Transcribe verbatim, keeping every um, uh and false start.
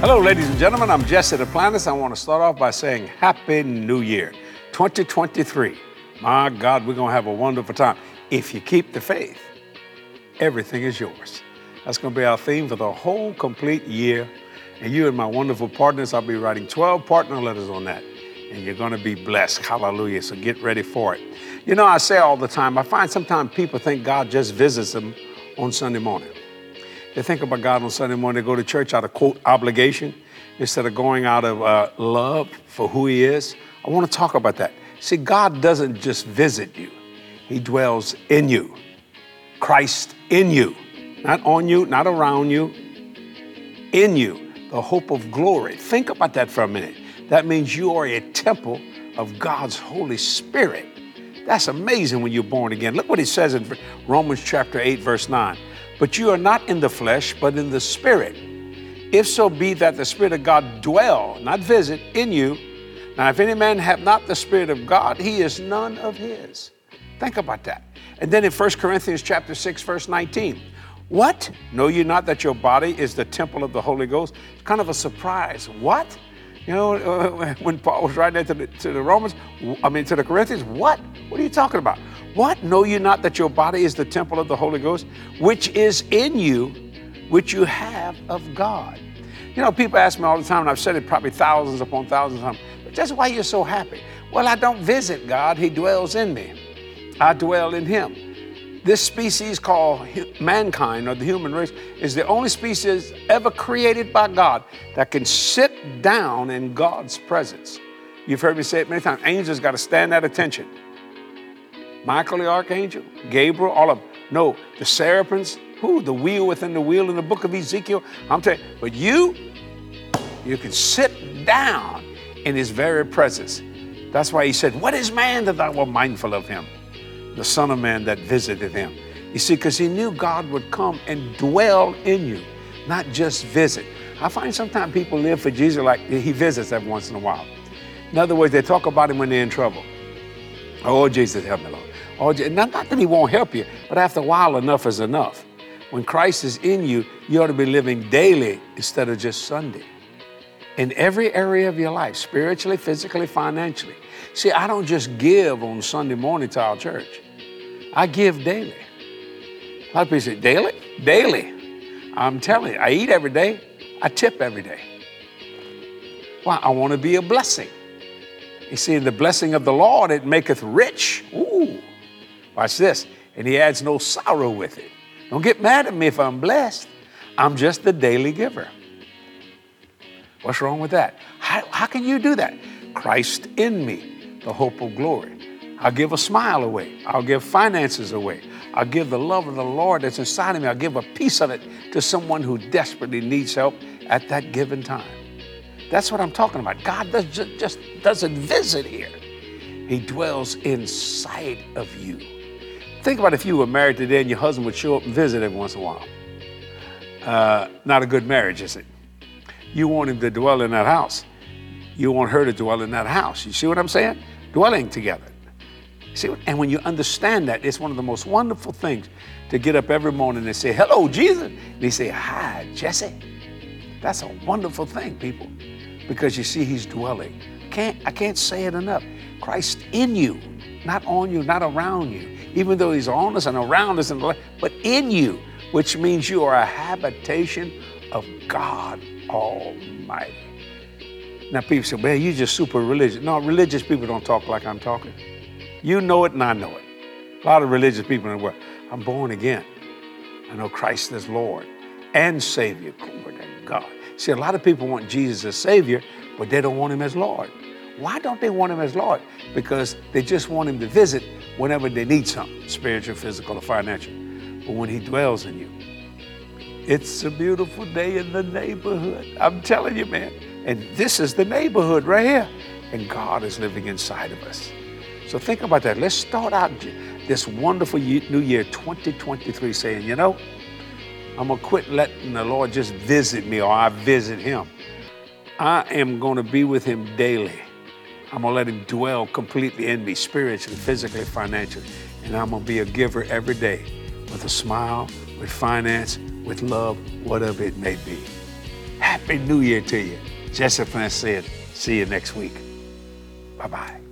Hello, ladies and gentlemen. I'm Jesse Duplantis. I want to start off by saying Happy New Year, twenty twenty-three. My God, we're going to have a wonderful time. If you keep the faith, everything is yours. That's going to be our theme for the whole complete year. And you and my wonderful partners, I'll be writing twelve partner letters on that. And you're going to be blessed. Hallelujah. So get ready for it. You know, I say all the time, I find sometimes people think God just visits them on Sunday morning. They think about God on Sunday morning. They go to church out of, quote, obligation instead of going out of uh, love for who he is. I want to talk about that. See, God doesn't just visit you. He dwells in you. Christ in you. Not on you, not around you. In you. The hope of glory. Think about that for a minute. That means you are a temple of God's Holy Spirit. That's amazing when you're born again. Look what he says in Romans chapter eight, verse nine. But you are not in the flesh, but in the Spirit. If so be that the Spirit of God dwell, not visit, in you. Now, if any man have not the Spirit of God, he is none of his. Think about that. And then in First Corinthians chapter six, verse nineteen, what? Know you not that your body is the temple of the Holy Ghost? It's kind of a surprise. What? You know, when Paul was writing that to the, to the Romans, I mean, to the Corinthians, what? What are you talking about? What? Know you not that your body is the temple of the Holy Ghost, which is in you, which you have of God? You know, people ask me all the time, and I've said it probably thousands upon thousands of times, but that's why you're so happy. Well, I don't visit God. He dwells in me. I dwell in him. This species called mankind, or the human race, is the only species ever created by God that can sit down in God's presence. You've heard me say it many times. Angels got to stand at attention. Michael the archangel, Gabriel, all of them. No, the serapins, who? The wheel within the wheel in the book of Ezekiel. I'm telling you, but you, you can sit down in his very presence. That's why he said, what is man that thou wast mindful of him? The Son of Man that visited him. You see, because he knew God would come and dwell in you, not just visit. I find sometimes people live for Jesus like he visits every once in a while. In other words, they talk about him when they're in trouble. Oh, Jesus, help me, Lord. Oh, not, not that he won't help you, but after a while, enough is enough. When Christ is in you, you ought to be living daily instead of just Sunday. In every area of your life, spiritually, physically, financially. See, I don't just give on Sunday morning to our church. I give daily. A lot of people say, daily? Daily. I'm telling you, I eat every day. I tip every day. Why? I want to be a blessing. You see, the blessing of the Lord, it maketh rich. Ooh, watch this. And he adds no sorrow with it. Don't get mad at me if I'm blessed. I'm just the daily giver. What's wrong with that? How, how can you do that? Christ in me, the hope of glory. I'll give a smile away. I'll give finances away. I'll give the love of the Lord that's inside of me. I'll give a piece of it to someone who desperately needs help at that given time. That's what I'm talking about. God does, just, just doesn't visit here. He dwells inside of you. Think about if you were married today and your husband would show up and visit every once in a while. Uh, not a good marriage, is it? You want him to dwell in that house. You want her to dwell in that house. You see what I'm saying? Dwelling together. See what, and when you understand that, it's one of the most wonderful things to get up every morning and say, hello, Jesus. And he say, hi, Jesse. That's a wonderful thing, people, because you see he's dwelling. Can't, I can't say it enough. Christ in you, not on you, not around you, even though he's on us and around us, and but in you, which means you are a habitation of God Almighty. Now, people say, well, you're just super religious. No, religious people don't talk like I'm talking. You know it and I know it. A lot of religious people in the world. I'm born again. I know Christ is Lord and Savior. Glory to God. See, a lot of people want Jesus as Savior, but they don't want him as Lord. Why don't they want him as Lord? Because they just want him to visit whenever they need something, spiritual, physical, or financial. But when he dwells in you, it's a beautiful day in the neighborhood. I'm telling you, man. And this is the neighborhood right here. And God is living inside of us. So think about that. Let's start out this wonderful new year, twenty twenty-three, saying, you know, I'm going to quit letting the Lord just visit me or I visit him. I am going to be with him daily. I'm going to let him dwell completely in me, spiritually, physically, financially. And I'm going to be a giver every day with a smile, with finance, with love, whatever it may be. Happy. Happy New Year to you. Jesse Duplantis said, see you next week. Bye-bye.